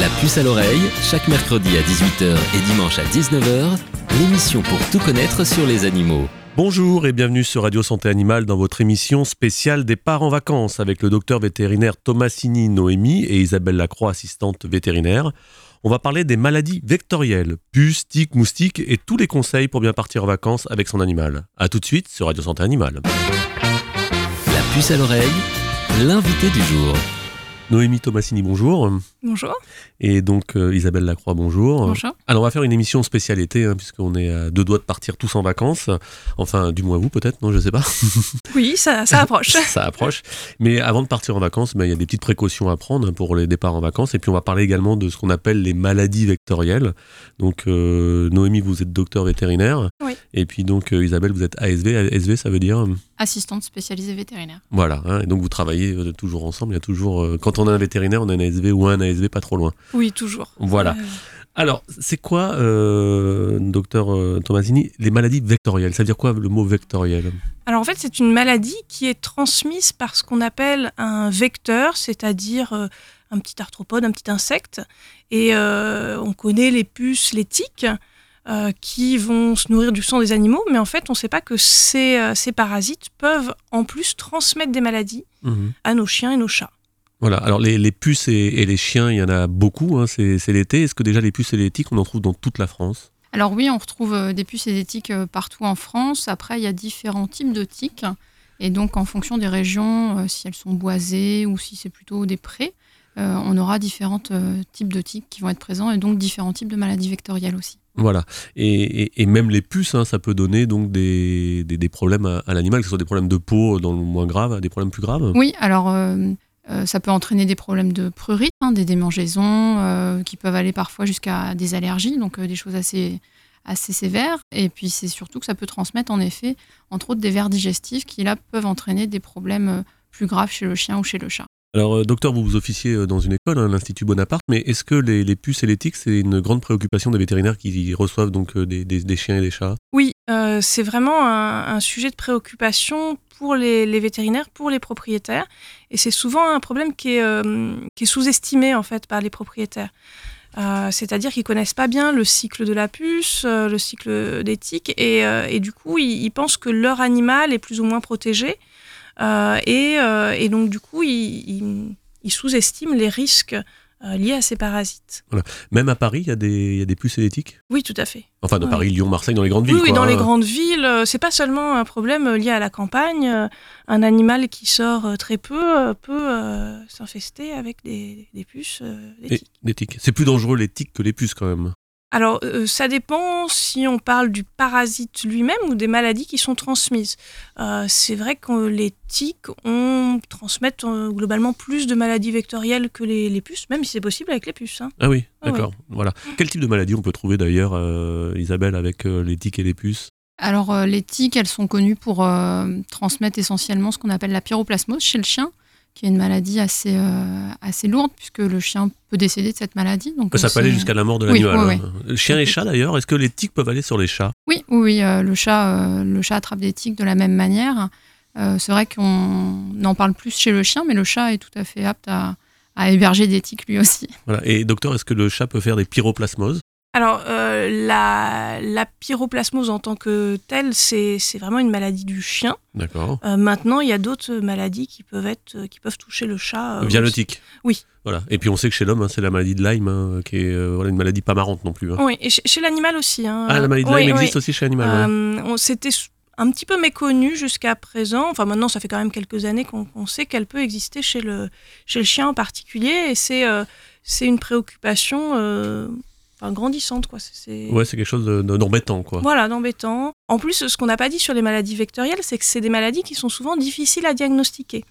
La Puce à l'Oreille, chaque mercredi à 18h et dimanche à 19h, l'émission pour tout connaître sur les animaux. Bonjour et bienvenue sur Radio Santé Animale dans votre émission spéciale Départ en vacances avec le docteur vétérinaire Tommasini Noémie et Isabelle Lacroix, assistante vétérinaire. On va parler des maladies vectorielles, puces, tiques, moustiques et tous les conseils pour bien partir en vacances avec son animal. A tout de suite sur Radio Santé Animale. La Puce à l'Oreille, l'invité du jour. Noémie Tommasini, bonjour. Bonjour. Et donc Isabelle Lacroix, bonjour. Bonjour. Alors on va faire une émission spéciale été, puisqu'on est à deux doigts de partir tous en vacances. Enfin, du moins vous peut-être, non, je ne sais pas. Oui, ça approche. Ça approche. Mais avant de partir en vacances, il y a des petites précautions à prendre pour les départs en vacances. Et puis on va parler également de ce qu'on appelle les maladies vectorielles. Donc Noémie, vous êtes docteur vétérinaire. Oui. Et puis donc Isabelle, vous êtes ASV. ASV, ça veut dire assistante spécialisée vétérinaire. Voilà. Hein, et donc vous travaillez toujours ensemble. Il y a toujours quand on a un vétérinaire, on a un ASV ou un ASV pas trop loin. Oui, toujours. Voilà. Alors, c'est quoi, docteur Tommasini, les maladies vectorielles ? Ça veut dire quoi le mot vectoriel ? Alors en fait, c'est une maladie qui est transmise par ce qu'on appelle un vecteur, c'est-à-dire un petit arthropode, un petit insecte. Et on connaît les puces, les tiques, qui vont se nourrir du sang des animaux, mais en fait, on ne sait pas que ces parasites peuvent en plus transmettre des maladies à nos chiens et nos chats. Voilà, alors les puces et les chiens, il y en a beaucoup, hein, c'est l'été. Est-ce que déjà les puces et les tiques, on en trouve dans toute la France ? Alors oui, on retrouve des puces et des tiques partout en France. Après, il y a différents types de tiques. Et donc, en fonction des régions, si elles sont boisées ou si c'est plutôt des prés, on aura différents types de tiques qui vont être présents et donc différents types de maladies vectorielles aussi. Voilà, et même les puces, hein, ça peut donner donc des problèmes à l'animal, que ce soit des problèmes de peau dans le moins grave, des problèmes plus graves ? Oui, alors... ça peut entraîner des problèmes de prurite, hein, des démangeaisons qui peuvent aller parfois jusqu'à des allergies, donc des choses assez sévères. Et puis c'est surtout que ça peut transmettre en effet, entre autres, des vers digestifs qui là peuvent entraîner des problèmes plus graves chez le chien ou chez le chat. Alors docteur, vous officiez dans une école, hein, l'Institut Bonaparte, mais est-ce que les puces et les tiques, c'est une grande préoccupation des vétérinaires qui reçoivent donc des chiens et des chats ? Oui, c'est vraiment un sujet de préoccupation pour les vétérinaires, pour les propriétaires. Et c'est souvent un problème qui est sous-estimé en fait par les propriétaires. C'est-à-dire qu'ils ne connaissent pas bien le cycle de la puce, le cycle des tiques, et du coup, ils pensent que leur animal est plus ou moins protégé. Et donc, du coup, ils sous-estiment les risques liés à ces parasites. Voilà. Même à Paris, il y a des puces et des tiques ? Oui, tout à fait. Enfin, dans Paris, Lyon, Marseille, dans les grandes villes. Oui, quoi. Dans les grandes villes, c'est pas seulement un problème lié à la campagne. Un animal qui sort très peu peut s'infester avec des puces, des tiques. Des tiques. C'est plus dangereux les tiques que les puces quand même. Alors, ça dépend si on parle du parasite lui-même ou des maladies qui sont transmises. C'est vrai que les tiques transmettent globalement plus de maladies vectorielles que les puces, même si c'est possible avec les puces. Hein. Ah oui, d'accord. Ah ouais. Voilà. Quel type de maladies on peut trouver d'ailleurs, Isabelle, avec les tiques et les puces ? Alors, les tiques, elles sont connues pour transmettre essentiellement ce qu'on appelle la pyroplasmose chez le chien, qui est une maladie assez lourde, puisque le chien peut décéder de cette maladie. Donc ça peut aller jusqu'à la mort de l'animal. Oui, hein. Oui. Chien et chat d'ailleurs, est-ce que les tiques peuvent aller sur les chats ? Oui, le chat attrape des tiques de la même manière. C'est vrai qu'on en parle plus chez le chien, mais le chat est tout à fait apte à héberger des tiques lui aussi. Voilà. Et docteur, est-ce que le chat peut faire des pyroplasmoses ? Alors, la pyroplasmose en tant que telle, c'est vraiment une maladie du chien. D'accord. Maintenant, il y a d'autres maladies qui peuvent toucher le chat. Via le tic. Oui. Voilà. Et puis, on sait que chez l'homme, hein, c'est la maladie de Lyme, hein, qui est une maladie pas marrante non plus. Hein. Oui, et chez l'animal aussi. Hein. Ah, la maladie de Lyme existe aussi chez l'animal. C'était un petit peu méconnu jusqu'à présent. Enfin, maintenant, ça fait quand même quelques années qu'on sait qu'elle peut exister chez le chien en particulier. Et c'est une préoccupation... Enfin, grandissante, quoi. Ouais, c'est quelque chose d'embêtant, quoi. Voilà, d'embêtant. En plus, ce qu'on n'a pas dit sur les maladies vectorielles, c'est que c'est des maladies qui sont souvent difficiles à diagnostiquer.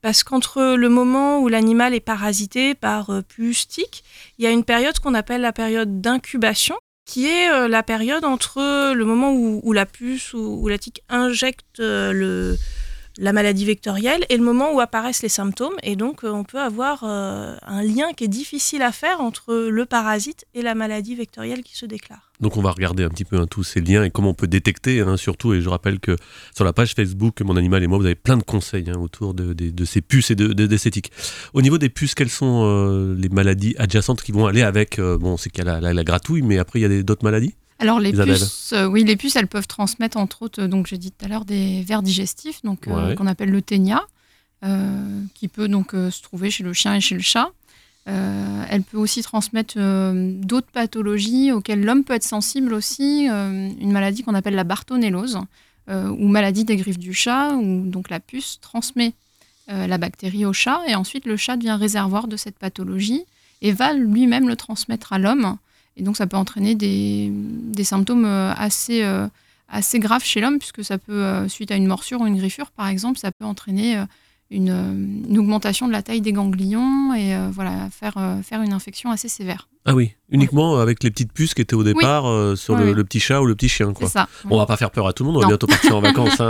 Parce qu'entre le moment où l'animal est parasité par puce, tique, il y a une période qu'on appelle la période d'incubation, qui est la période entre le moment où la puce ou la tique injecte la maladie vectorielle et le moment où apparaissent les symptômes. Et donc, on peut avoir un lien qui est difficile à faire entre le parasite et la maladie vectorielle qui se déclare. Donc, on va regarder un petit peu tous ces liens et comment on peut détecter, surtout. Et je rappelle que sur la page Facebook Mon Animal et Moi, vous avez plein de conseils autour de ces puces et d'esthétique. Au niveau des puces, quelles sont les maladies adjacentes qui vont aller avec c'est qu'il y a la gratouille, mais après, il y a d'autres maladies ? Alors les puces, elles peuvent transmettre entre autres, donc j'ai dit tout à l'heure, des vers digestifs, donc qu'on appelle le ténia, qui peut donc se trouver chez le chien et chez le chat. Elle peut aussi transmettre d'autres pathologies auxquelles l'homme peut être sensible aussi, une maladie qu'on appelle la bartonellose, ou maladie des griffes du chat, où donc la puce transmet la bactérie au chat, et ensuite le chat devient réservoir de cette pathologie et va lui-même le transmettre à l'homme. Et donc, ça peut entraîner des symptômes assez graves chez l'homme, puisque ça peut, suite à une morsure ou une griffure, par exemple, ça peut entraîner une augmentation de la taille des ganglions et faire une infection assez sévère. Ah oui, uniquement avec les petites puces qui étaient au départ le petit chat ou le petit chien, quoi. C'est ça. On va pas faire peur à tout le monde, on va bientôt partir en vacances.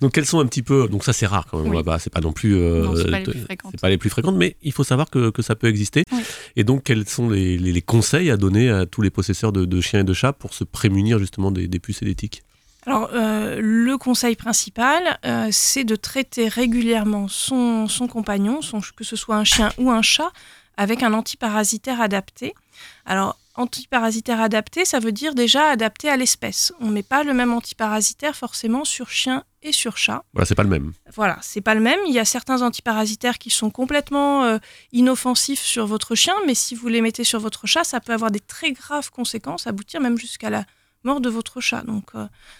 Donc quelles sont un petit peu, donc ça c'est rare quand même, là-bas, c'est pas non plus... non, c'est pas les plus fréquentes. C'est pas les plus fréquentes, mais il faut savoir que ça peut exister. Oui. Et donc quels sont les conseils à donner à tous les possesseurs de chiens et de chats pour se prémunir justement des puces et des tiques ? Alors, le conseil principal, c'est de traiter régulièrement son compagnon, que ce soit un chien ou un chat, avec un antiparasitaire adapté. Alors, antiparasitaire adapté, ça veut dire déjà adapté à l'espèce. On ne met pas le même antiparasitaire forcément sur chien et sur chat. Voilà, c'est pas le même. Il y a certains antiparasitaires qui sont complètement inoffensifs sur votre chien, mais si vous les mettez sur votre chat, ça peut avoir des très graves conséquences, aboutir même jusqu'à la mort de votre chat. Donc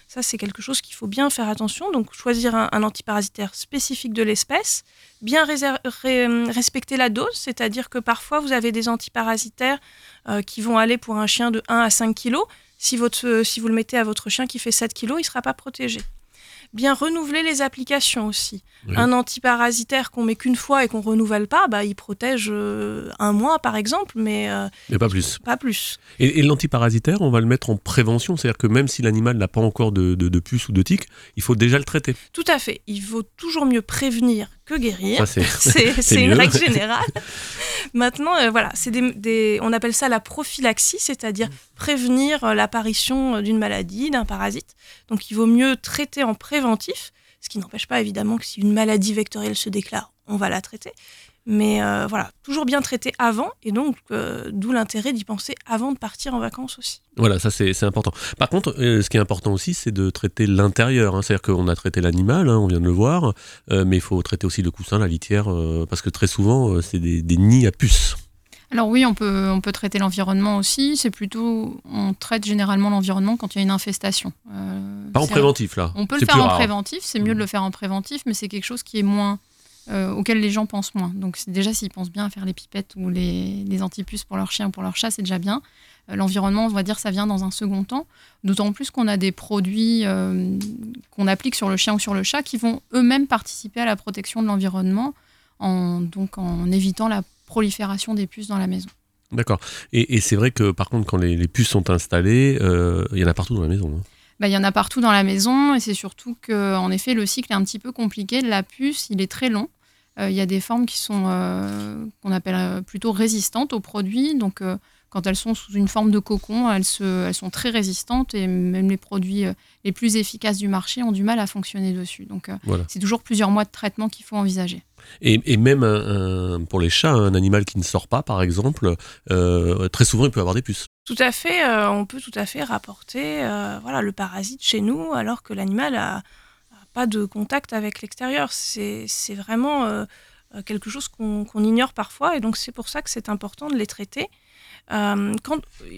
ça, c'est quelque chose qu'il faut bien faire attention. Donc choisir un antiparasitaire spécifique de l'espèce, bien respecter la dose, c'est-à-dire que parfois vous avez des antiparasitaires qui vont aller pour un chien de 1 à 5 kg. Si vous le mettez à votre chien qui fait 7 kg, il ne sera pas protégé. Bien renouveler les applications aussi. Oui. Un antiparasitaire qu'on met qu'une fois et qu'on ne renouvelle pas, il protège un mois par exemple, mais pas plus. Et l'antiparasitaire, on va le mettre en prévention, c'est-à-dire que même si l'animal n'a pas encore de puce ou de tique, il faut déjà le traiter. Tout à fait. Il vaut toujours mieux prévenir que guérir. Ça, c'est une règle générale. Maintenant, c'est on appelle ça la prophylaxie, c'est-à-dire prévenir l'apparition d'une maladie, d'un parasite. Donc, il vaut mieux traiter en préventif, ce qui n'empêche pas évidemment que si une maladie vectorielle se déclare, on va la traiter. Mais toujours bien traité avant, et donc d'où l'intérêt d'y penser avant de partir en vacances aussi. Voilà, ça c'est important. Par contre, ce qui est important aussi, c'est de traiter l'intérieur. C'est-à-dire qu'on a traité l'animal, on vient de le voir, mais il faut traiter aussi le coussin, la litière, parce que très souvent, c'est des nids à puces. Alors oui, on peut traiter l'environnement aussi. On traite généralement l'environnement quand il y a une infestation. Pas en préventif, là. On peut le faire en préventif, c'est mieux de le faire en préventif, mais c'est quelque chose qui est moins... auxquels les gens pensent moins. Donc déjà, s'ils pensent bien à faire les pipettes ou les antipuces pour leur chien ou pour leur chat, c'est déjà bien. L'environnement, on va dire, ça vient dans un second temps, d'autant plus qu'on a des produits qu'on applique sur le chien ou sur le chat qui vont eux-mêmes participer à la protection de l'environnement en évitant la prolifération des puces dans la maison. D'accord. Et c'est vrai que, par contre, quand les puces sont installées, il y en a partout dans la maison, hein. Il y en a partout dans la maison, et c'est surtout qu'en effet, le cycle est un petit peu compliqué. La puce, il est très long. Il y a des formes qui sont, qu'on appelle plutôt résistantes aux produits. Donc, quand elles sont sous une forme de cocon, elles sont très résistantes, et même les produits les plus efficaces du marché ont du mal à fonctionner dessus. Donc, c'est toujours plusieurs mois de traitement qu'il faut envisager. Et même pour les chats, un animal qui ne sort pas, par exemple, très souvent, il peut avoir des puces. Tout à fait, on peut tout à fait rapporter le parasite chez nous, alors que l'animal n'a pas de contact avec l'extérieur. C'est vraiment quelque chose qu'on ignore parfois, et donc c'est pour ça que c'est important de les traiter.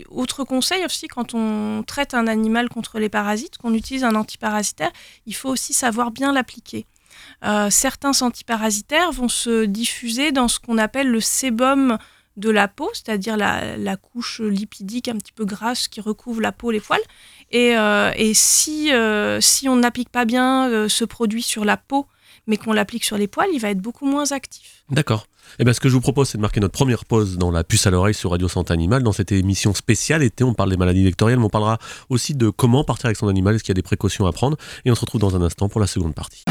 Autre conseil aussi, quand on traite un animal contre les parasites, qu'on utilise un antiparasitaire, il faut aussi savoir bien l'appliquer. Certains antiparasitaires vont se diffuser dans ce qu'on appelle le sébum de la peau, c'est-à-dire la couche lipidique un petit peu grasse qui recouvre la peau, les poils. Et si on n'applique pas bien ce produit sur la peau, mais qu'on l'applique sur les poils, il va être beaucoup moins actif. D'accord. Eh bien, ce que je vous propose, c'est de marquer notre première pause dans La Puce à l'Oreille sur Radio Santé Animale. Dans cette émission spéciale été, on parle des maladies vectorielles, mais on parlera aussi de comment partir avec son animal, est-ce qu'il y a des précautions à prendre. Et on se retrouve dans un instant pour la seconde partie.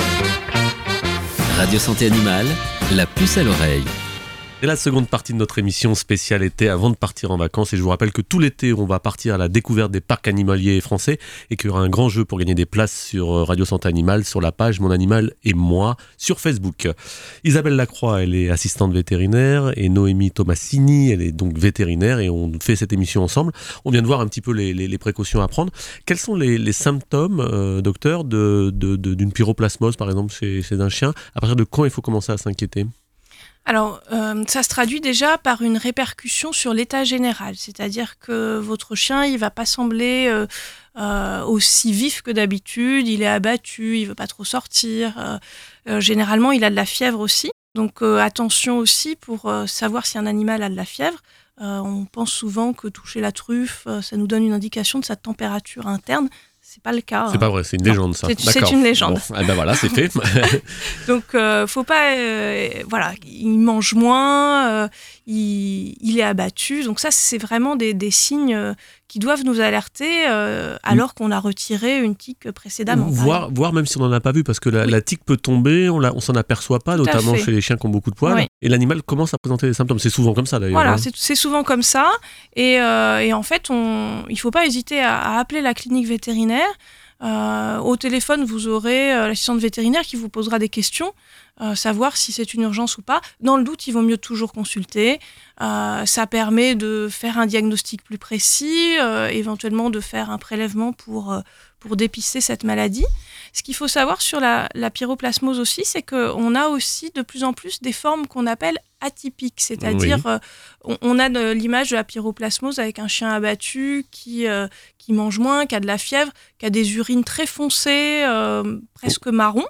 Radio Santé Animale, la puce à l'oreille. Et la seconde partie de notre émission spéciale été avant de partir en vacances. Et je vous rappelle que tout l'été, on va partir à la découverte des parcs animaliers français et qu'il y aura un grand jeu pour gagner des places sur Radio Santé Animale, sur la page Mon Animal et moi, sur Facebook. Isabelle Lacroix, elle est assistante vétérinaire, et Noémie Tommasini, elle est donc vétérinaire, et on fait cette émission ensemble. On vient de voir un petit peu les précautions à prendre. Quels sont les symptômes, docteur, d'une pyroplasmose, par exemple, chez un chien? À partir de quand il faut commencer à s'inquiéter? Alors, ça se traduit déjà par une répercussion sur l'état général, c'est-à-dire que votre chien, il va pas sembler aussi vif que d'habitude, il est abattu, il veut pas trop sortir, généralement il a de la fièvre aussi, donc attention aussi pour savoir si un animal a de la fièvre. On pense souvent que toucher la truffe, ça nous donne une indication de sa température interne. C'est pas le cas. C'est pas vrai, c'est une légende, non, ça. C'est une légende. Bon, eh ben voilà, c'est fait. Donc, faut pas. Voilà, il mange moins, il est abattu. Donc ça, c'est vraiment des signes qui doivent nous alerter alors qu'on a retiré une tique précédemment. Voire même si on n'en a pas vu, parce que la tique peut tomber, on s'en aperçoit pas, tout notamment chez les chiens qui ont beaucoup de poils. Oui. Et l'animal commence à présenter des symptômes. C'est souvent comme ça d'ailleurs. Voilà, c'est souvent comme ça. Et en fait, il ne faut pas hésiter à appeler la clinique vétérinaire. Au téléphone, vous aurez l'assistante vétérinaire qui vous posera des questions, savoir si c'est une urgence ou pas. Dans le doute, il vaut mieux toujours consulter. Ça permet de faire un diagnostic plus précis, éventuellement de faire un prélèvement pour dépister cette maladie. Ce qu'il faut savoir sur la pyroplasmose aussi, c'est qu'on a aussi de plus en plus des formes qu'on appelle atypiques. C'est-à-dire, oui, on a l'image de la pyroplasmose avec un chien abattu qui mange moins, qui a de la fièvre, qui a des urines très foncées, presque marron.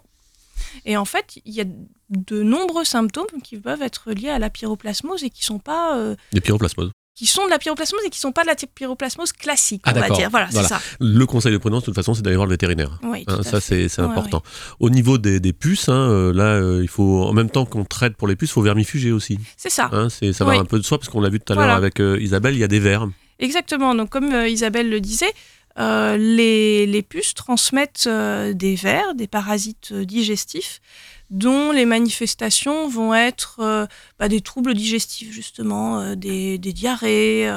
Et en fait, il y a de nombreux symptômes qui peuvent être liés à la pyroplasmose et qui ne sont pas... Des pyroplasmoses. Qui sont de la pyroplasmose et qui ne sont pas de la pyroplasmose classique, on va dire. Voilà, c'est ça. Le conseil de prudence, de toute façon, c'est d'aller voir le vétérinaire. Oui, hein, ça, c'est important. Ouais. Au niveau des puces, il faut, en même temps qu'on traite pour les puces, il faut vermifuger aussi. C'est ça. Hein, ça va un peu de soi, parce qu'on l'a vu tout à l'heure avec Isabelle, il y a des vers. Exactement. Donc, comme Isabelle le disait, les puces transmettent des vers, des parasites digestifs, dont les manifestations vont être des troubles digestifs, justement, des diarrhées,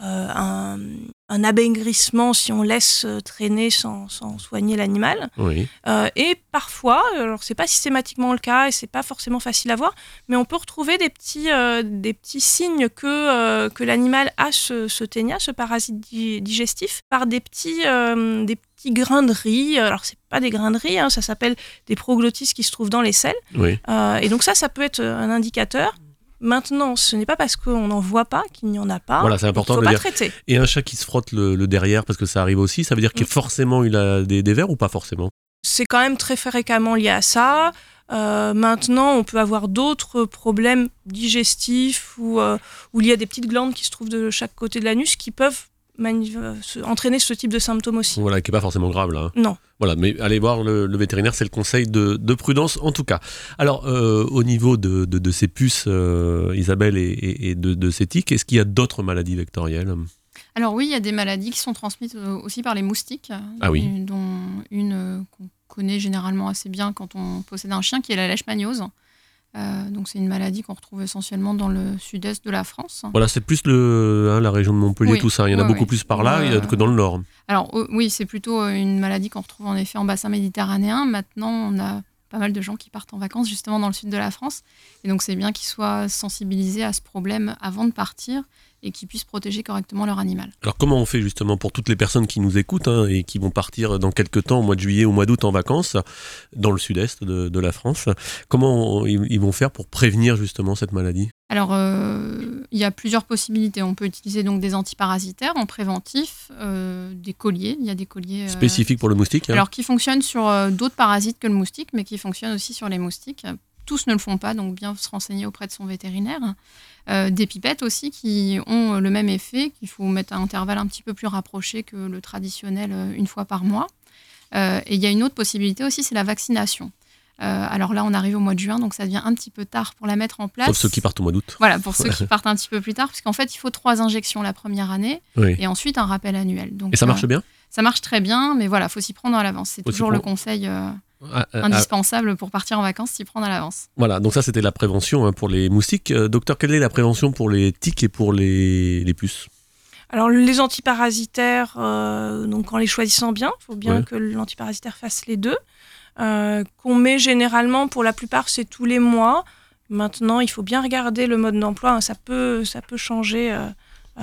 un abengrissement si on laisse traîner sans soigner l'animal. Oui. Et parfois, alors c'est pas systématiquement le cas et c'est pas forcément facile à voir, mais on peut retrouver des petits signes que l'animal a ce ténia, ce parasite digestif, par des petits grains de riz. Alors c'est pas des grains de riz, hein, ça s'appelle des proglottis qui se trouvent dans les selles. Oui. Et donc ça peut être un indicateur. Maintenant, ce n'est pas parce qu'on n'en voit pas qu'il n'y en a pas. Voilà, c'est important de le dire. Traiter. Et un chat qui se frotte le derrière, parce que ça arrive aussi, ça veut dire qu'il y a forcément eu des vers ou pas forcément? C'est quand même très fréquemment lié à ça. Maintenant, on peut avoir d'autres problèmes digestifs où il y a des petites glandes qui se trouvent de chaque côté de l'anus qui peuvent entraîner ce type de symptômes aussi. Voilà, qui n'est pas forcément grave là. Non. Voilà, mais allez voir le vétérinaire, c'est le conseil de prudence en tout cas. Alors, au niveau de ces puces, Isabelle, et de ces tiques, est-ce qu'il y a d'autres maladies vectorielles ? Alors oui, il y a des maladies qui sont transmises aussi par les moustiques, dont une qu'on connaît généralement assez bien quand on possède un chien, qui est la leishmaniose. Donc c'est une maladie qu'on retrouve essentiellement dans le sud-est de la France. Voilà, c'est plus la région de Montpellier, tout ça. Il y en a beaucoup plus par là que dans le nord. Alors oui, c'est plutôt une maladie qu'on retrouve en effet en bassin méditerranéen. Maintenant, on a pas mal de gens qui partent en vacances justement dans le sud de la France. Et donc c'est bien qu'ils soient sensibilisés à ce problème avant de partir et qu'ils puissent protéger correctement leur animal. Alors comment on fait justement pour toutes les personnes qui nous écoutent et qui vont partir dans quelques temps, au mois de juillet, au mois d'août en vacances, dans le sud-est de la France, comment ils vont faire pour prévenir justement cette maladie ? Alors il y a plusieurs possibilités. On peut utiliser donc des antiparasitaires en préventif, des colliers. Il y a des colliers spécifiques pour le moustique. Alors qui fonctionnent sur d'autres parasites que le moustique, mais qui fonctionnent aussi sur les moustiques. Tous ne le font pas, donc bien se renseigner auprès de son vétérinaire. Des pipettes aussi qui ont le même effet, qu'il faut mettre à intervalles un petit peu plus rapprochés que le traditionnel une fois par mois. Et il y a une autre possibilité aussi, c'est la vaccination. Alors là, on arrive au mois de juin, donc ça devient un petit peu tard pour la mettre en place. Sauf ceux qui partent au mois d'août. Voilà, pour ceux qui partent un petit peu plus tard, parce qu'en fait, il faut 3 injections la première année, et ensuite un rappel annuel. Donc, et ça marche bien ? Ça marche très bien, mais voilà, il faut s'y prendre à l'avance. C'est toujours le conseil... indispensable pour partir en vacances, s'y prendre à l'avance. Voilà, donc ça c'était la prévention pour les moustiques. Docteur, quelle est la prévention pour les tiques et pour les puces ? Alors les antiparasitaires, donc en les choisissant bien, il faut bien que l'antiparasitaire fasse les deux. Qu'on met généralement, pour la plupart, c'est tous les mois. Maintenant, il faut bien regarder le mode d'emploi, hein, ça peut changer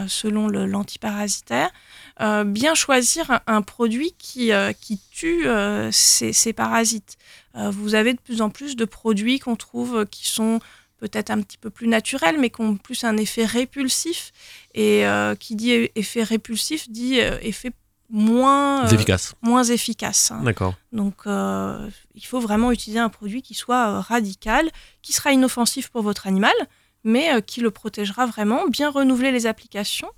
selon l'antiparasitaire. Bien choisir un produit qui tue ces parasites. Vous avez de plus en plus de produits qu'on trouve qui sont peut-être un petit peu plus naturels, mais qui ont plus un effet répulsif. Et qui dit effet répulsif dit effet moins efficace. Hein. D'accord. Donc, il faut vraiment utiliser un produit qui soit radical, qui sera inoffensif pour votre animal, mais qui le protégera vraiment. Bien renouveler les applications.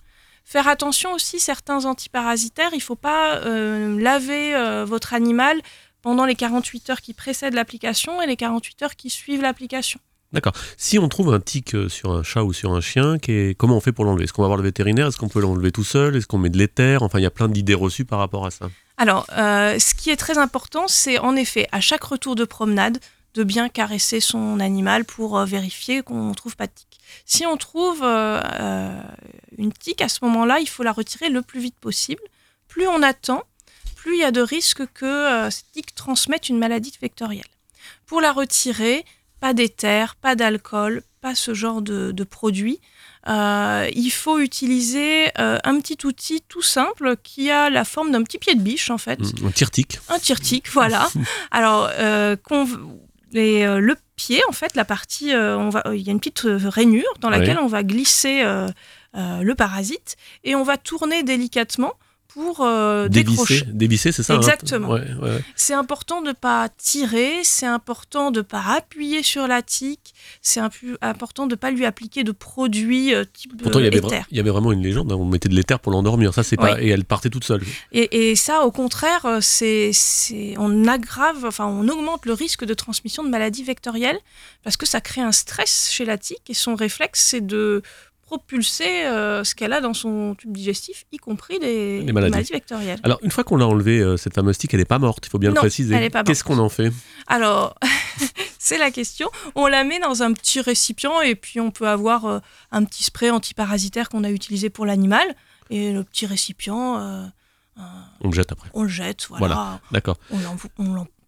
Faire attention aussi, certains antiparasitaires, il ne faut pas laver votre animal pendant les 48 heures qui précèdent l'application et les 48 heures qui suivent l'application. D'accord. Si on trouve un tic sur un chat ou sur un chien, comment on fait pour l'enlever ? Est-ce qu'on va voir le vétérinaire ? Est-ce qu'on peut l'enlever tout seul ? Est-ce qu'on met de l'éther ? Enfin, il y a plein d'idées reçues par rapport à ça. Alors, ce qui est très important, c'est en effet, à chaque retour de promenade, de bien caresser son animal pour vérifier qu'on ne trouve pas de tic. Si on trouve une tique, à ce moment-là, il faut la retirer le plus vite possible. Plus on attend, plus il y a de risques que cette tique transmette une maladie vectorielle. Pour la retirer, pas d'éther, pas d'alcool, pas ce genre de produit. Il faut utiliser un petit outil tout simple qui a la forme d'un petit pied de biche, en fait. Un tire-tique, voilà. Alors, le pied, en fait, la partie, il y a une petite rainure dans laquelle on va glisser le parasite et on va tourner délicatement pour décrocher. Dévisser, c'est ça ? Exactement. Hein. Ouais. C'est important de ne pas tirer, c'est important de ne pas appuyer sur la tique, c'est important de ne pas lui appliquer de produits type éther. Pourtant, il y avait vraiment une légende, hein, on mettait de l'éther pour l'endormir, ça, c'est pas, et elle partait toute seule. Et ça, au contraire, on aggrave, enfin, on augmente le risque de transmission de maladies vectorielles parce que ça crée un stress chez la tique et son réflexe, c'est de propulser ce qu'elle a dans son tube digestif, y compris les maladies vectorielles. Alors, une fois qu'on l'a enlevée, cette fameuse tique, elle n'est pas morte, il faut bien le préciser. Elle est pas morte. Qu'est-ce qu'on en fait ? Alors, c'est la question. On la met dans un petit récipient et puis on peut avoir un petit spray antiparasitaire qu'on a utilisé pour l'animal. Et le petit récipient... on le jette après. On le jette, voilà. D'accord. On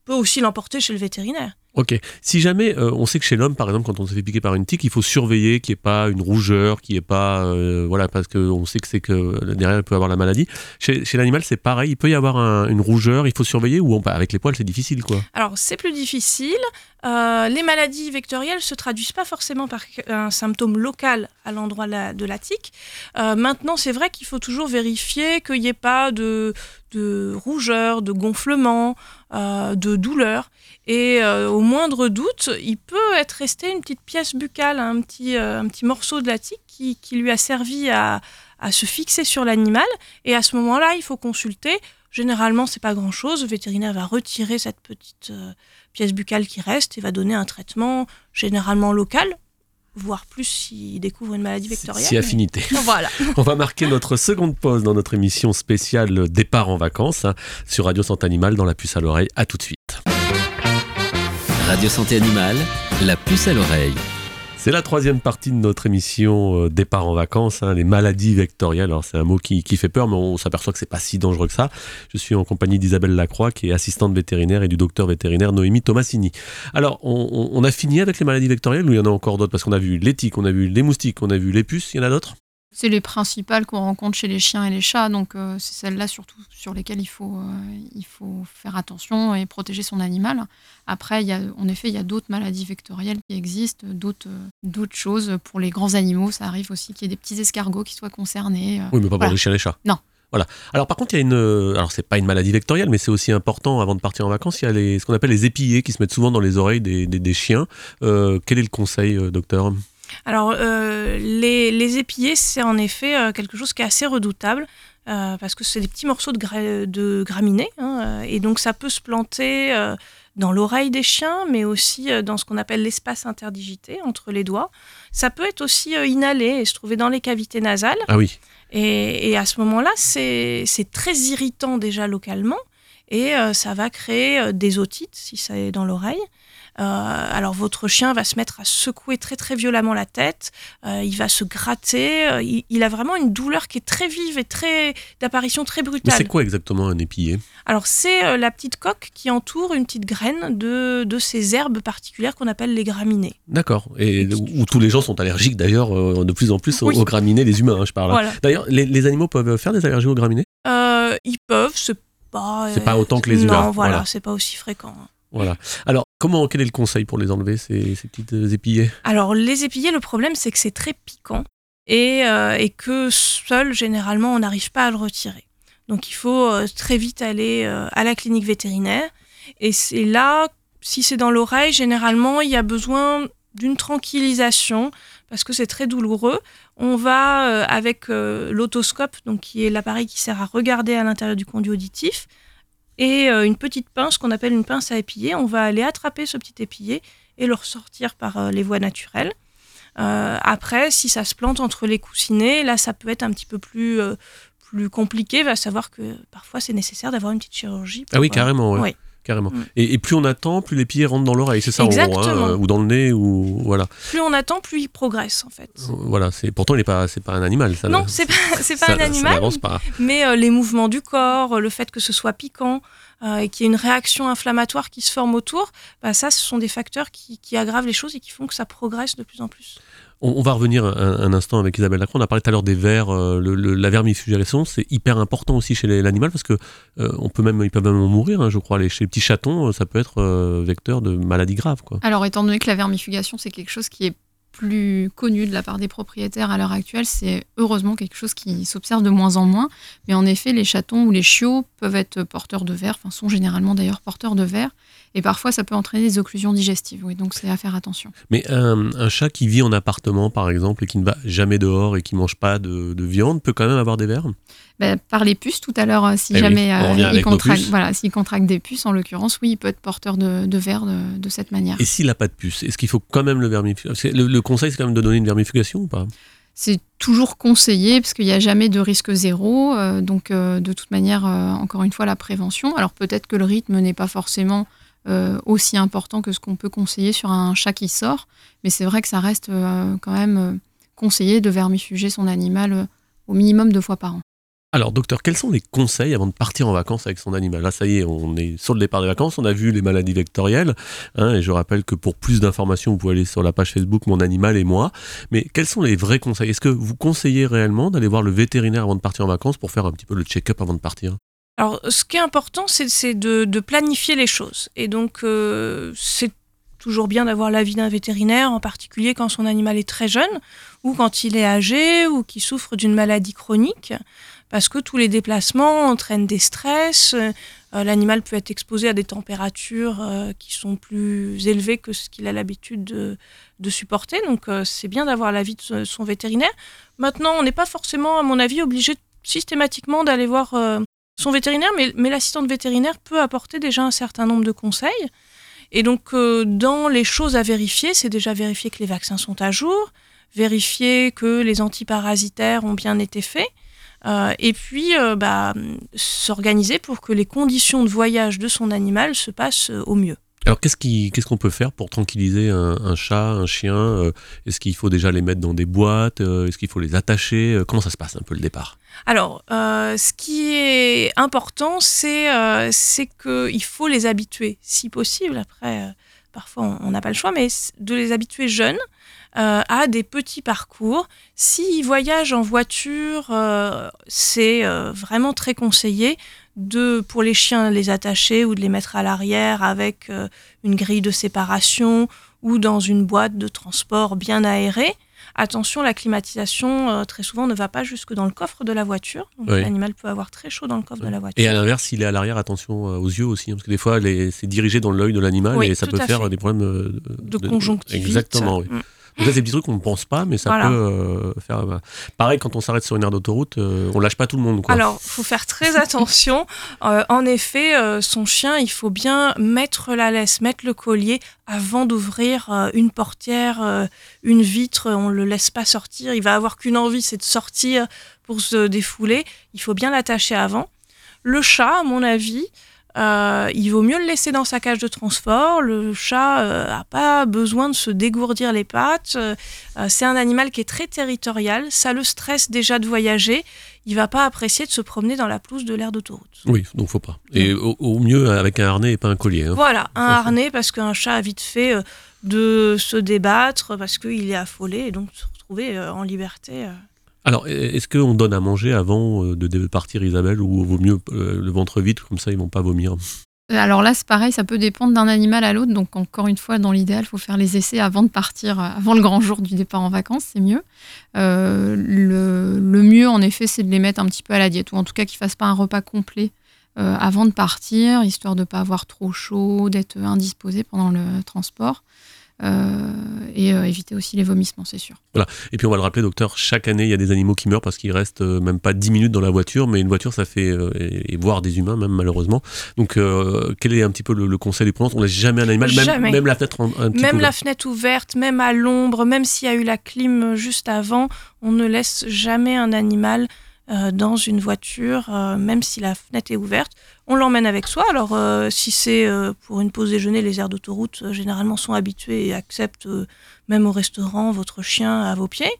peut aussi l'emporter chez le vétérinaire. Ok. Si jamais, on sait que chez l'homme, par exemple, quand on se fait piquer par une tique, il faut surveiller qu'il n'y ait pas une rougeur, qu'il n'y ait pas... voilà, parce qu'on sait que c'est que derrière, il peut avoir la maladie. Chez l'animal, c'est pareil. Il peut y avoir une rougeur, il faut surveiller ou avec les poils, c'est difficile, quoi. Alors, c'est plus difficile. Les maladies vectorielles ne se traduisent pas forcément par un symptôme local à l'endroit de la tique. Maintenant, c'est vrai qu'il faut toujours vérifier qu'il n'y ait pas de rougeur, de gonflement, de douleur. Et au moindre doute, il peut être resté une petite pièce buccale, hein, un petit morceau de la tique qui lui a servi à se fixer sur l'animal. Et à ce moment-là, il faut consulter. Généralement, c'est pas grand-chose. Le vétérinaire va retirer cette petite pièce buccale qui reste et va donner un traitement généralement local, voire plus s'il découvre une maladie vectorielle. Si affinité. Voilà. On va marquer notre seconde pause dans notre émission spéciale Départ en vacances, hein, sur Radio Santé Animale dans La Puce à l'Oreille. À tout de suite. Radio Santé Animale, La Puce à l'Oreille. C'est la troisième partie de notre émission Départ en vacances, hein, les maladies vectorielles. Alors c'est un mot qui fait peur, mais on s'aperçoit que c'est pas si dangereux que ça. Je suis en compagnie d'Isabelle Lacroix, qui est assistante vétérinaire, et du docteur vétérinaire Noémie Tommasini. Alors on a fini avec les maladies vectorielles ou il y en a encore d'autres ? Parce qu'on a vu les tiques, on a vu les moustiques, on a vu les puces, il y en a d'autres ? C'est les principales qu'on rencontre chez les chiens et les chats, donc c'est celles-là surtout sur lesquelles il faut faire attention et protéger son animal. Après, il y a d'autres maladies vectorielles qui existent, d'autres choses. Pour les grands animaux, ça arrive aussi qu'il y ait des petits escargots qui soient concernés. Oui, mais pas pour les chiens et les chats. Non. Voilà. Alors par contre, il y a alors c'est pas une maladie vectorielle, mais c'est aussi important avant de partir en vacances, il y a ce qu'on appelle les épillets qui se mettent souvent dans les oreilles des chiens. Quel est le conseil, docteur ? Alors, les épillets, c'est en effet quelque chose qui est assez redoutable parce que c'est des petits morceaux de graminées, hein, et donc ça peut se planter dans l'oreille des chiens, mais aussi dans ce qu'on appelle l'espace interdigité, entre les doigts. Ça peut être aussi inhalé et se trouver dans les cavités nasales. Ah oui. Et à ce moment-là, c'est très irritant déjà localement. et ça va créer des otites si ça est dans l'oreille. Alors votre chien va se mettre à secouer très très violemment la tête, il va se gratter, il a vraiment une douleur qui est très vive et très d'apparition très brutale. Mais c'est quoi exactement un épillé ? Alors c'est la petite coque qui entoure une petite graine de ces herbes particulières qu'on appelle les graminées. D'accord, et où tous les gens sont allergiques d'ailleurs de plus en plus aux graminées, les humains je parle. Voilà. D'ailleurs les animaux peuvent faire des allergies aux graminées ? Ils peuvent, c'est pas autant que les humains. Non, voilà, c'est pas aussi fréquent. Voilà. Alors, quel est le conseil pour les enlever, ces petites épillées ? Alors, les épillées, le problème, c'est que c'est très piquant et que seul, généralement, on n'arrive pas à le retirer. Donc, il faut très vite aller à la clinique vétérinaire. Et c'est là, si c'est dans l'oreille, généralement, il y a besoin d'une tranquillisation parce que c'est très douloureux. On va avec l'autoscope, donc, qui est l'appareil qui sert à regarder à l'intérieur du conduit auditif, et une petite pince qu'on appelle une pince à épiller. On va aller attraper ce petit épillé et le ressortir par les voies naturelles. Après, si ça se plante entre les coussinets, là, ça peut être un petit peu plus compliqué. Va savoir que parfois, c'est nécessaire d'avoir une petite chirurgie. Ah oui, carrément. Ouais. Oui. Carrément. Mm. Et plus on attend, plus l'épillé rentre dans l'oreille, c'est ça, ou dans le nez, ou voilà. Plus on attend, plus il progresse en fait. Voilà, pourtant c'est pas un animal. Ça, non, c'est pas un animal. Ça n'avance pas. Mais les mouvements du corps, le fait que ce soit piquant et qu'il y ait une réaction inflammatoire qui se forme autour, ça, ce sont des facteurs qui aggravent les choses et qui font que ça progresse de plus en plus. On va revenir un instant avec Isabelle Lacroix. On a parlé tout à l'heure des vers, la vermifugarisation, c'est hyper important aussi chez l'animal parce que ils peuvent même en mourir, je crois. Chez les petits chatons, ça peut être vecteur de maladies graves, quoi. Alors, étant donné que la vermifugation, c'est quelque chose qui est plus connu de la part des propriétaires à l'heure actuelle, c'est heureusement quelque chose qui s'observe de moins en moins. Mais en effet, les chatons ou les chiots peuvent être porteurs de vers, sont généralement d'ailleurs porteurs de vers. Et parfois, ça peut entraîner des occlusions digestives. Oui, donc c'est à faire attention. Mais un chat qui vit en appartement, par exemple, et qui ne va jamais dehors et qui ne mange pas de viande, peut quand même avoir des vers ? Par les puces, tout à l'heure, si jamais s'il contracte des puces, en l'occurrence, oui, il peut être porteur de vers de cette manière. Et s'il n'a pas de puce, est-ce qu'il faut quand même le vermifuger ? Le conseil, c'est quand même de donner une vermifugation ou pas ? C'est toujours conseillé parce qu'il n'y a jamais de risque zéro. Donc, de toute manière, encore une fois, la prévention. Alors peut-être que le rythme n'est pas forcément aussi important que ce qu'on peut conseiller sur un chat qui sort, mais c'est vrai que ça reste quand même conseillé de vermifuger son animal au minimum 2 fois par an. Alors docteur, quels sont les conseils avant de partir en vacances avec son animal ? Là ça y est, on est sur le départ des vacances, on a vu les maladies vectorielles, et je rappelle que pour plus d'informations, vous pouvez aller sur la page Facebook Mon Animal et Moi, mais quels sont les vrais conseils ? Est-ce que vous conseillez réellement d'aller voir le vétérinaire avant de partir en vacances pour faire un petit peu le check-up avant de partir ? Alors, ce qui est important, c'est de planifier les choses. Et donc, c'est toujours bien d'avoir l'avis d'un vétérinaire, en particulier quand son animal est très jeune, ou quand il est âgé, ou qu'il souffre d'une maladie chronique, parce que tous les déplacements entraînent des stress. L'animal peut être exposé à des températures qui sont plus élevées que ce qu'il a l'habitude de supporter. Donc, c'est bien d'avoir l'avis de son vétérinaire. Maintenant, on n'est pas forcément, à mon avis, obligé systématiquement d'aller voir son vétérinaire, mais l'assistante vétérinaire peut apporter déjà un certain nombre de conseils. Et donc, dans les choses à vérifier, c'est déjà vérifier que les vaccins sont à jour, vérifier que les antiparasitaires ont bien été faits, et puis s'organiser pour que les conditions de voyage de son animal se passent au mieux. Alors, qu'est-ce qu'on peut faire pour tranquilliser un chat, un chien ? Est-ce qu'il faut déjà les mettre dans des boîtes ? Est-ce qu'il faut les attacher ? Comment ça se passe un peu le départ ? Alors, ce qui est important, c'est qu'il faut les habituer, si possible. Après, parfois, on n'a pas le choix, mais de les habituer jeunes à des petits parcours. S'ils voyagent en voiture, c'est vraiment très conseillé. Pour les chiens, les attacher ou de les mettre à l'arrière avec une grille de séparation ou dans une boîte de transport bien aérée. Attention, la climatisation, très souvent, ne va pas jusque dans le coffre de la voiture. Donc, oui. L'animal peut avoir très chaud dans le coffre de la voiture. Et à l'inverse, s'il est à l'arrière, attention aux yeux aussi, parce que des fois, c'est dirigé dans l'œil de l'animal et ça peut faire des problèmes de conjonctivite. Exactement, oui. Donc là, c'est des petits trucs qu'on ne pense pas, mais ça peut faire... Pareil, quand on s'arrête sur une aire d'autoroute, on ne lâche pas tout le monde, quoi. Alors, il faut faire très attention. En effet, son chien, il faut bien mettre la laisse, mettre le collier avant d'ouvrir une portière, une vitre. On ne le laisse pas sortir. Il va avoir qu'une envie, c'est de sortir pour se défouler. Il faut bien l'attacher avant. Le chat, à mon avis... Il vaut mieux le laisser dans sa cage de transport. Le chat n'a pas besoin de se dégourdir les pattes. C'est un animal qui est très territorial. Ça le stresse déjà de voyager. Il ne va pas apprécier de se promener dans la pelouse de l'aire d'autoroute. Oui, donc il ne faut pas. Et au mieux avec un harnais et pas un collier. Hein. Voilà, un harnais parce qu'un chat a vite fait de se débattre parce qu'il est affolé et donc se retrouver en liberté. Alors, est-ce qu'on donne à manger avant de partir, Isabelle, ou vaut mieux le ventre vide, comme ça ils ne vont pas vomir? Alors là, c'est pareil, ça peut dépendre d'un animal à l'autre, donc encore une fois, dans l'idéal, il faut faire les essais avant de partir, avant le grand jour du départ en vacances, c'est mieux. Le mieux, en effet, c'est de les mettre un petit peu à la diète, ou en tout cas qu'ils ne fassent pas un repas complet avant de partir, histoire de ne pas avoir trop chaud, d'être indisposé pendant le transport. Et éviter aussi les vomissements, c'est sûr. Voilà. Et puis on va le rappeler, docteur, chaque année il y a des animaux qui meurent parce qu'ils restent même pas 10 minutes dans la voiture, mais une voiture ça fait, et voire des humains même malheureusement. Donc quel est un petit peu le conseil des prononces? On laisse jamais un animal, même la fenêtre ouverte, même à l'ombre, même s'il y a eu la clim juste avant, on ne laisse jamais un animal dans une voiture, même si la fenêtre est ouverte. On l'emmène avec soi. Alors, si c'est pour une pause déjeuner, les aires d'autoroute, généralement, sont habituées et acceptent, même au restaurant, votre chien à vos pieds.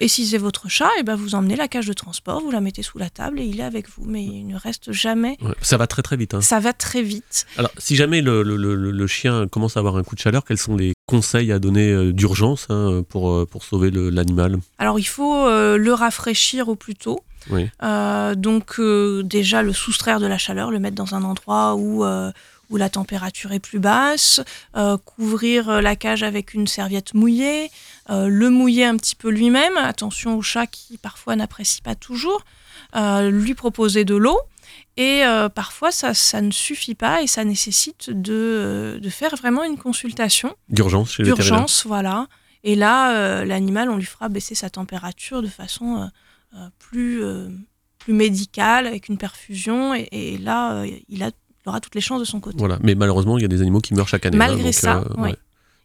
Et si c'est votre chat, et ben vous emmenez la cage de transport, vous la mettez sous la table et il est avec vous. Mais il ne reste jamais... Ouais, ça va très très vite. Hein. Ça va très vite. Alors, si jamais le chien commence à avoir un coup de chaleur, quels sont les conseils à donner d'urgence pour sauver l'animal? Alors, il faut le rafraîchir au plus tôt. Oui. Donc déjà le soustraire de la chaleur, le mettre dans un endroit où la température est plus basse, couvrir la cage avec une serviette mouillée, le mouiller un petit peu lui-même, attention aux chats qui parfois n'apprécient pas toujours, lui proposer de l'eau et parfois ça ne suffit pas et ça nécessite de faire vraiment une consultation. D'urgence chez le vétérinaire. D'urgence, voilà. Et là, l'animal, on lui fera baisser sa température de façon... plus médical, avec une perfusion, et là, il aura toutes les chances de son côté. Voilà, mais malheureusement, il y a des animaux qui meurent chaque année. Malgré ça, oui. Ouais.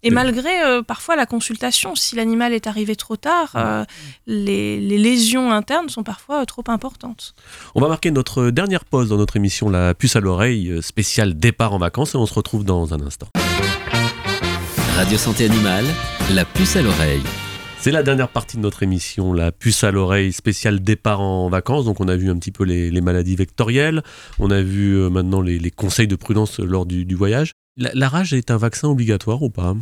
Et malgré parfois la consultation, si l'animal est arrivé trop tard, les lésions internes sont parfois trop importantes. On va marquer notre dernière pause dans notre émission La Puce à l'Oreille, spéciale départ en vacances, et on se retrouve dans un instant. Radio Santé Animale, La Puce à l'Oreille. C'est la dernière partie de notre émission, la puce à l'oreille spéciale départ en vacances. Donc on a vu un petit peu les maladies vectorielles, on a vu maintenant les conseils de prudence lors du voyage. La rage est un vaccin obligatoire ou pas?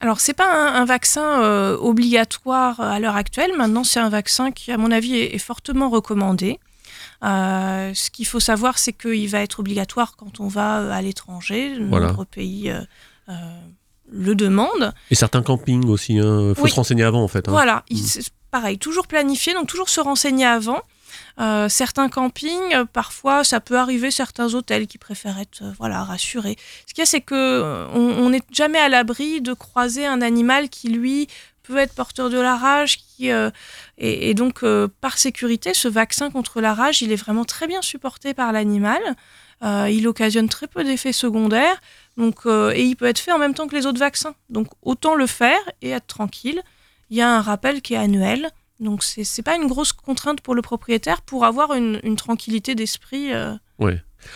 Alors c'est pas un vaccin obligatoire à l'heure actuelle, maintenant c'est un vaccin qui à mon avis est fortement recommandé. Ce qu'il faut savoir c'est qu'il va être obligatoire quand on va à l'étranger, voilà. Nombreux pays... le demande. Et certains campings aussi, il faut se renseigner avant en fait. Hein. Voilà, c'est pareil, toujours planifié, donc toujours se renseigner avant. Certains campings, parfois ça peut arriver, certains hôtels qui préfèrent être rassurés. Ce qu'il y a, c'est qu'on n'est jamais à l'abri de croiser un animal qui, lui, peut être porteur de la rage. Et donc, par sécurité, ce vaccin contre la rage, il est vraiment très bien supporté par l'animal. Il occasionne très peu d'effets secondaires. Donc, et il peut être fait en même temps que les autres vaccins. Donc autant le faire et être tranquille. Il y a un rappel qui est annuel. Donc c'est pas une grosse contrainte pour le propriétaire pour avoir une tranquillité d'esprit. Oui.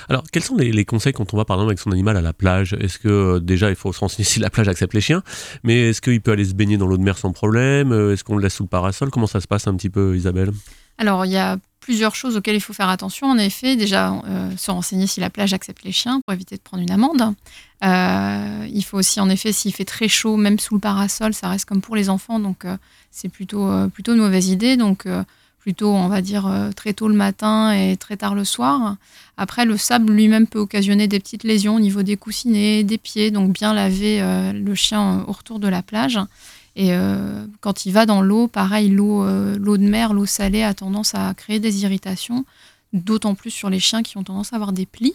Alors quels sont les conseils quand on va par exemple avec son animal à la plage? Est-ce que déjà il faut se renseigner si la plage accepte les chiens? Mais est-ce qu'il peut aller se baigner dans l'eau de mer sans problème? Est-ce qu'on le laisse sous le parasol? Comment ça se passe un petit peu, Isabelle? Alors il y a plusieurs choses auxquelles il faut faire attention. En effet, déjà, se renseigner si la plage accepte les chiens pour éviter de prendre une amende. Il faut aussi, en effet, s'il fait très chaud, même sous le parasol, ça reste comme pour les enfants, donc c'est plutôt une mauvaise idée. Donc plutôt, on va dire, très tôt le matin et très tard le soir. Après, le sable lui-même peut occasionner des petites lésions au niveau des coussinets, des pieds, donc bien laver le chien au retour de la plage. Et quand il va dans l'eau, pareil, l'eau de mer, l'eau salée a tendance à créer des irritations, d'autant plus sur les chiens qui ont tendance à avoir des plis.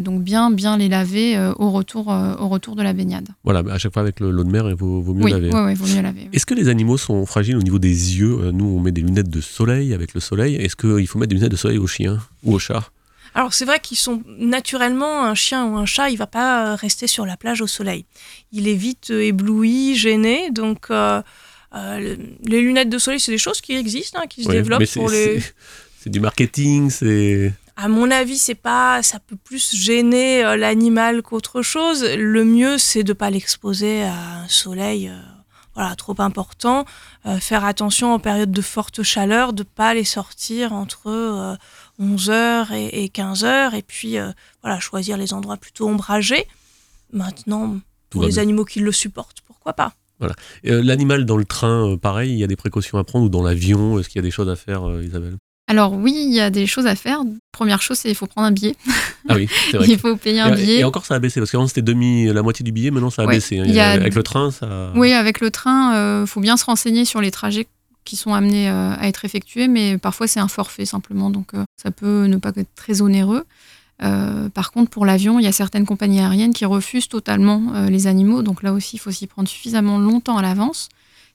Donc bien les laver au retour de la baignade. Voilà, à chaque fois avec l'eau de mer, il vaut mieux laver. Oui, vaut mieux laver. Oui. Est-ce que les animaux sont fragiles au niveau des yeux? Nous, on met des lunettes de soleil avec le soleil. Est-ce qu'il faut mettre des lunettes de soleil aux chiens ou aux chats? Alors c'est vrai qu'ils sont naturellement, un chien ou un chat, il ne va pas rester sur la plage au soleil. Il est vite ébloui, gêné, donc les lunettes de soleil, c'est des choses qui existent, qui se développent pour les... C'est du marketing, c'est... À mon avis, c'est pas, ça peut plus gêner l'animal qu'autre chose. Le mieux, c'est de pas l'exposer à un soleil trop important. Faire attention en période de forte chaleur, de pas les sortir entre 11h et 15h. Et puis, choisir les endroits plutôt ombragés. Maintenant, pour les animaux qui le supportent, pourquoi pas. Voilà. L'animal dans le train, pareil, il y a des précautions à prendre, ou dans l'avion, est-ce qu'il y a des choses à faire, Isabelle ? Alors oui, il y a des choses à faire. Première chose, c'est qu'il faut prendre un billet. Ah oui, c'est vrai. Il faut payer un billet. Et encore, ça a baissé, parce qu'avant, c'était la moitié du billet, maintenant, ça a baissé. Hein. Avec le train, ça... Oui, avec le train, faut bien se renseigner sur les trajets qui sont amenés à être effectués, mais parfois, c'est un forfait, simplement, donc ça peut ne pas être très onéreux. Par contre, pour l'avion, il y a certaines compagnies aériennes qui refusent totalement les animaux. Donc là aussi, il faut s'y prendre suffisamment longtemps à l'avance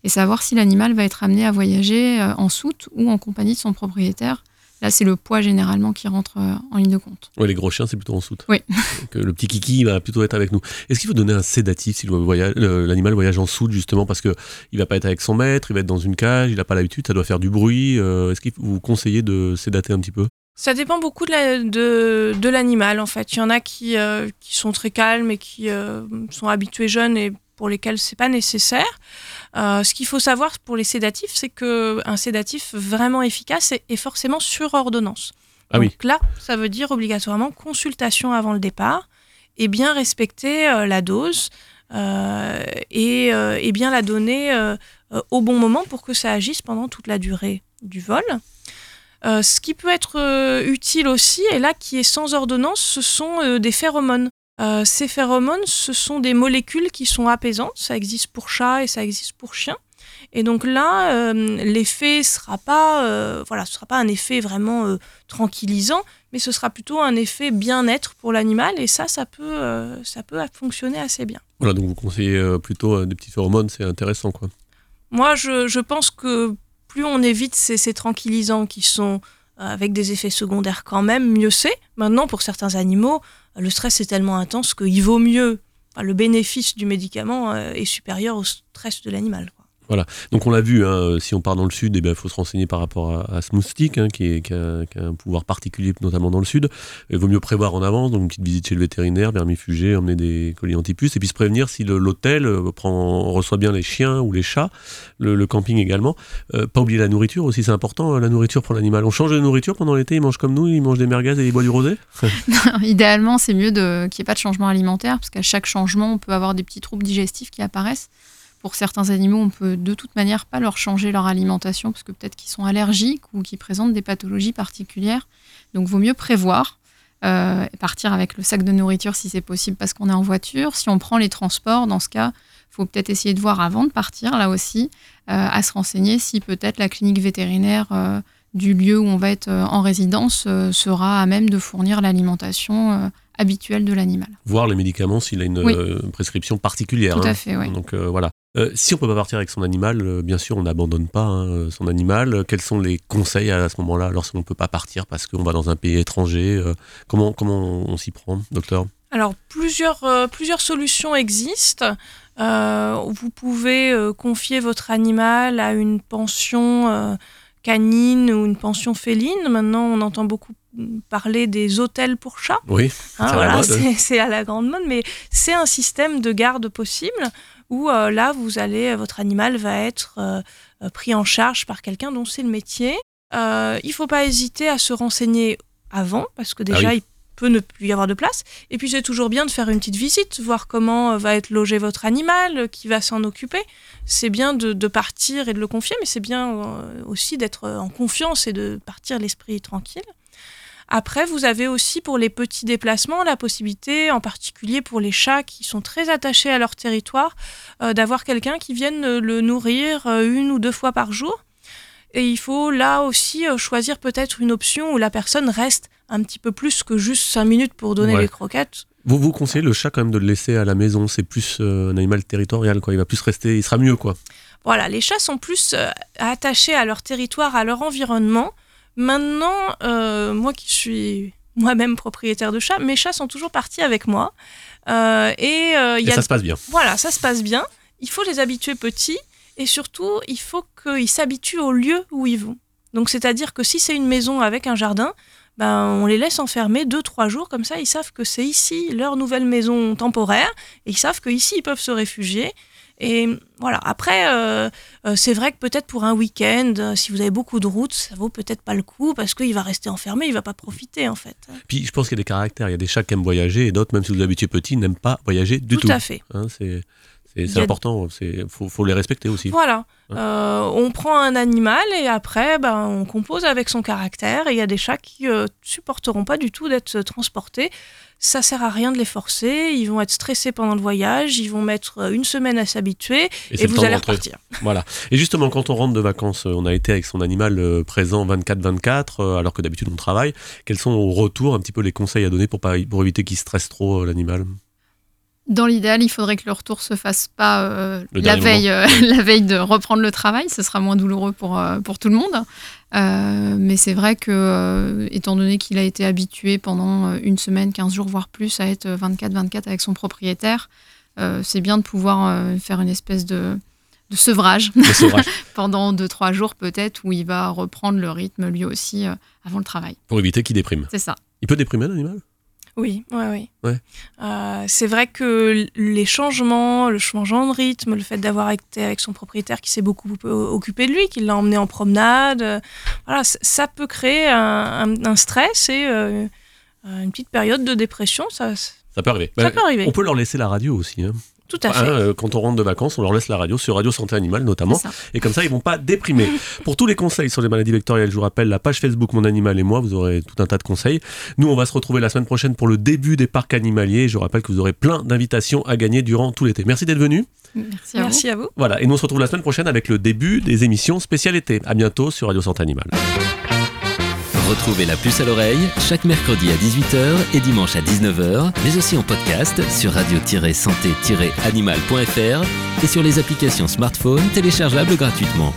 et savoir si l'animal va être amené à voyager en soute ou en compagnie de son propriétaire. Là, c'est le poids généralement qui rentre en ligne de compte. Oui, les gros chiens, c'est plutôt en soute. Oui. Donc, le petit kiki va plutôt être avec nous. Est-ce qu'il faut donner un sédatif si l'animal voyage en soute, justement, parce qu'il ne va pas être avec son maître, il va être dans une cage, il n'a pas l'habitude, ça doit faire du bruit. Est-ce qu'il vous conseillez de sédater un petit peu ? Ça dépend beaucoup de l'animal, en fait. Il y en a qui sont très calmes et qui sont habitués jeunes et pour lesquels c'est pas nécessaire. Ce qu'il faut savoir pour les sédatifs, c'est qu'un sédatif vraiment efficace est forcément sur ordonnance. Ah oui. Donc là, ça veut dire obligatoirement consultation avant le départ et bien respecter la dose et bien la donner au bon moment pour que ça agisse pendant toute la durée du vol. Ce qui peut être utile aussi, et là qui est sans ordonnance, ce sont des phéromones. Ces phéromones, ce sont des molécules qui sont apaisantes, ça existe pour chat et ça existe pour chien. Et donc là, l'effet ne sera pas, ce sera pas un effet vraiment tranquillisant, mais ce sera plutôt un effet bien-être pour l'animal, et ça peut fonctionner assez bien. Voilà, donc vous conseillez plutôt des petits phéromones, c'est intéressant quoi. Moi, je pense que plus on évite ces tranquillisants qui sont avec des effets secondaires quand même, mieux c'est. Maintenant, pour certains animaux, le stress est tellement intense qu'il vaut mieux. Enfin, le bénéfice du médicament est supérieur au stress de l'animal. Quoi. Voilà. Donc on l'a vu, hein, si on part dans le sud, il faut se renseigner par rapport à ce moustique qui a un pouvoir particulier, notamment dans le sud. Il vaut mieux prévoir en avance, donc une petite visite chez le vétérinaire, vermifugé, emmener des colis antipuces, et puis se prévenir si l'hôtel reçoit bien les chiens ou les chats, le camping également. Pas oublier la nourriture aussi, c'est important, la nourriture pour l'animal. On change de nourriture pendant l'été, il mange comme nous, il mange des merguez et il boit du rosé. Non, idéalement, c'est mieux qu'il n'y ait pas de changement alimentaire, parce qu'à chaque changement, on peut avoir des petits troubles digestifs qui apparaissent. Pour certains animaux, on peut de toute manière pas leur changer leur alimentation parce que peut-être qu'ils sont allergiques ou qu'ils présentent des pathologies particulières. Donc, vaut mieux prévoir et partir avec le sac de nourriture si c'est possible parce qu'on est en voiture. Si on prend les transports, dans ce cas, il faut peut-être essayer de voir avant de partir, là aussi, à se renseigner si peut-être la clinique vétérinaire du lieu où on va être en résidence sera à même de fournir l'alimentation habituelle de l'animal. Voir les médicaments s'il a une prescription particulière. Tout à fait, oui. Donc, voilà. Si on ne peut pas partir avec son animal, bien sûr, on n'abandonne pas son animal. Quels sont les conseils à ce moment-là, lorsqu'on ne peut pas partir parce qu'on va dans un pays étranger comment on s'y prend, docteur ? Alors, plusieurs solutions existent. Vous pouvez confier votre animal à une pension canine ou une pension féline. Maintenant, on entend beaucoup parler des hôtels pour chats. Oui, c'est à la grande mode, mais c'est un système de garde possible où là, votre animal va être pris en charge par quelqu'un dont c'est le métier. Il ne faut pas hésiter à se renseigner avant, parce que déjà, il peut ne plus y avoir de place. Et puis, c'est toujours bien de faire une petite visite, voir comment va être logé votre animal, qui va s'en occuper. C'est bien de partir et de le confier, mais c'est bien aussi d'être en confiance et de partir l'esprit tranquille. Après, vous avez aussi pour les petits déplacements la possibilité, en particulier pour les chats qui sont très attachés à leur territoire, d'avoir quelqu'un qui vienne le nourrir une ou deux fois par jour. Et il faut là aussi choisir peut-être une option où la personne reste un petit peu plus que juste 5 minutes pour donner les croquettes. Vous conseillez le chat quand même de le laisser à la maison, c'est plus un animal territorial, quoi. Il va plus rester, il sera mieux, quoi. Voilà, les chats sont plus attachés à leur territoire, à leur environnement. Maintenant, moi qui suis moi-même propriétaire de chats, mes chats sont toujours partis avec moi. Et ça se passe bien. Voilà, ça se passe bien. Il faut les habituer petits et surtout, il faut qu'ils s'habituent au lieu où ils vont. Donc, c'est-à-dire que si c'est une maison avec un jardin, ben, on les laisse enfermer 2-3 jours, comme ça ils savent que c'est ici leur nouvelle maison temporaire, et ils savent qu'ici ils peuvent se réfugier. Et voilà, après, c'est vrai que peut-être pour un week-end, si vous avez beaucoup de routes, ça vaut peut-être pas le coup parce qu'il va rester enfermé, il va pas profiter en fait. Puis je pense qu'il y a des caractères, il y a des chats qui aiment voyager et d'autres, même si vous les habituez petits, n'aiment pas voyager du tout. Tout à fait. Hein, c'est important, il faut les respecter aussi. Voilà, hein. On prend un animal et après ben, on compose avec son caractère, et il y a des chats qui supporteront pas du tout d'être transportés. Ça sert à rien de les forcer, ils vont être stressés pendant le voyage, ils vont mettre une semaine à s'habituer et vous allez repartir. Voilà. Et justement, quand on rentre de vacances, on a été avec son animal présent 24/24, alors que d'habitude on travaille. Quels sont au retour un petit peu les conseils à donner pour éviter qu'il stresse trop l'animal ? Dans l'idéal, il faudrait que le retour se fasse pas la veille de reprendre le travail. Ce sera moins douloureux pour tout le monde. Mais c'est vrai que, étant donné qu'il a été habitué pendant une semaine, 15 jours, voire plus, à être 24-24 avec son propriétaire, c'est bien de pouvoir faire une espèce de sevrage pendant 2-3 jours peut-être, où il va reprendre le rythme lui aussi avant le travail. Pour éviter qu'il déprime. C'est ça. Il peut déprimer l'animal ? Oui, ouais. C'est vrai que les changements, le changement de rythme, le fait d'avoir été avec son propriétaire qui s'est beaucoup occupé de lui, qui l'a emmené en promenade, voilà, ça peut créer un stress et une petite période de dépression. Ça peut arriver. On peut leur laisser la radio aussi. Hein. Tout à fait. Quand on rentre de vacances, on leur laisse la radio, sur Radio Santé Animale notamment, et comme ça ils ne vont pas déprimer. Pour tous les conseils sur les maladies vectorielles, je vous rappelle la page Facebook Mon Animal et moi, vous aurez tout un tas de conseils. Nous, on va se retrouver la semaine prochaine pour le début des parcs animaliers. Je vous rappelle que vous aurez plein d'invitations à gagner durant tout l'été. Merci d'être venu. Merci à vous. Voilà, et nous on se retrouve la semaine prochaine avec le début des émissions spéciales été. À bientôt sur Radio Santé Animale. Retrouvez La Puce à l'Oreille chaque mercredi à 18h et dimanche à 19h, mais aussi en podcast sur radio-santé-animal.fr et sur les applications smartphone téléchargeables gratuitement.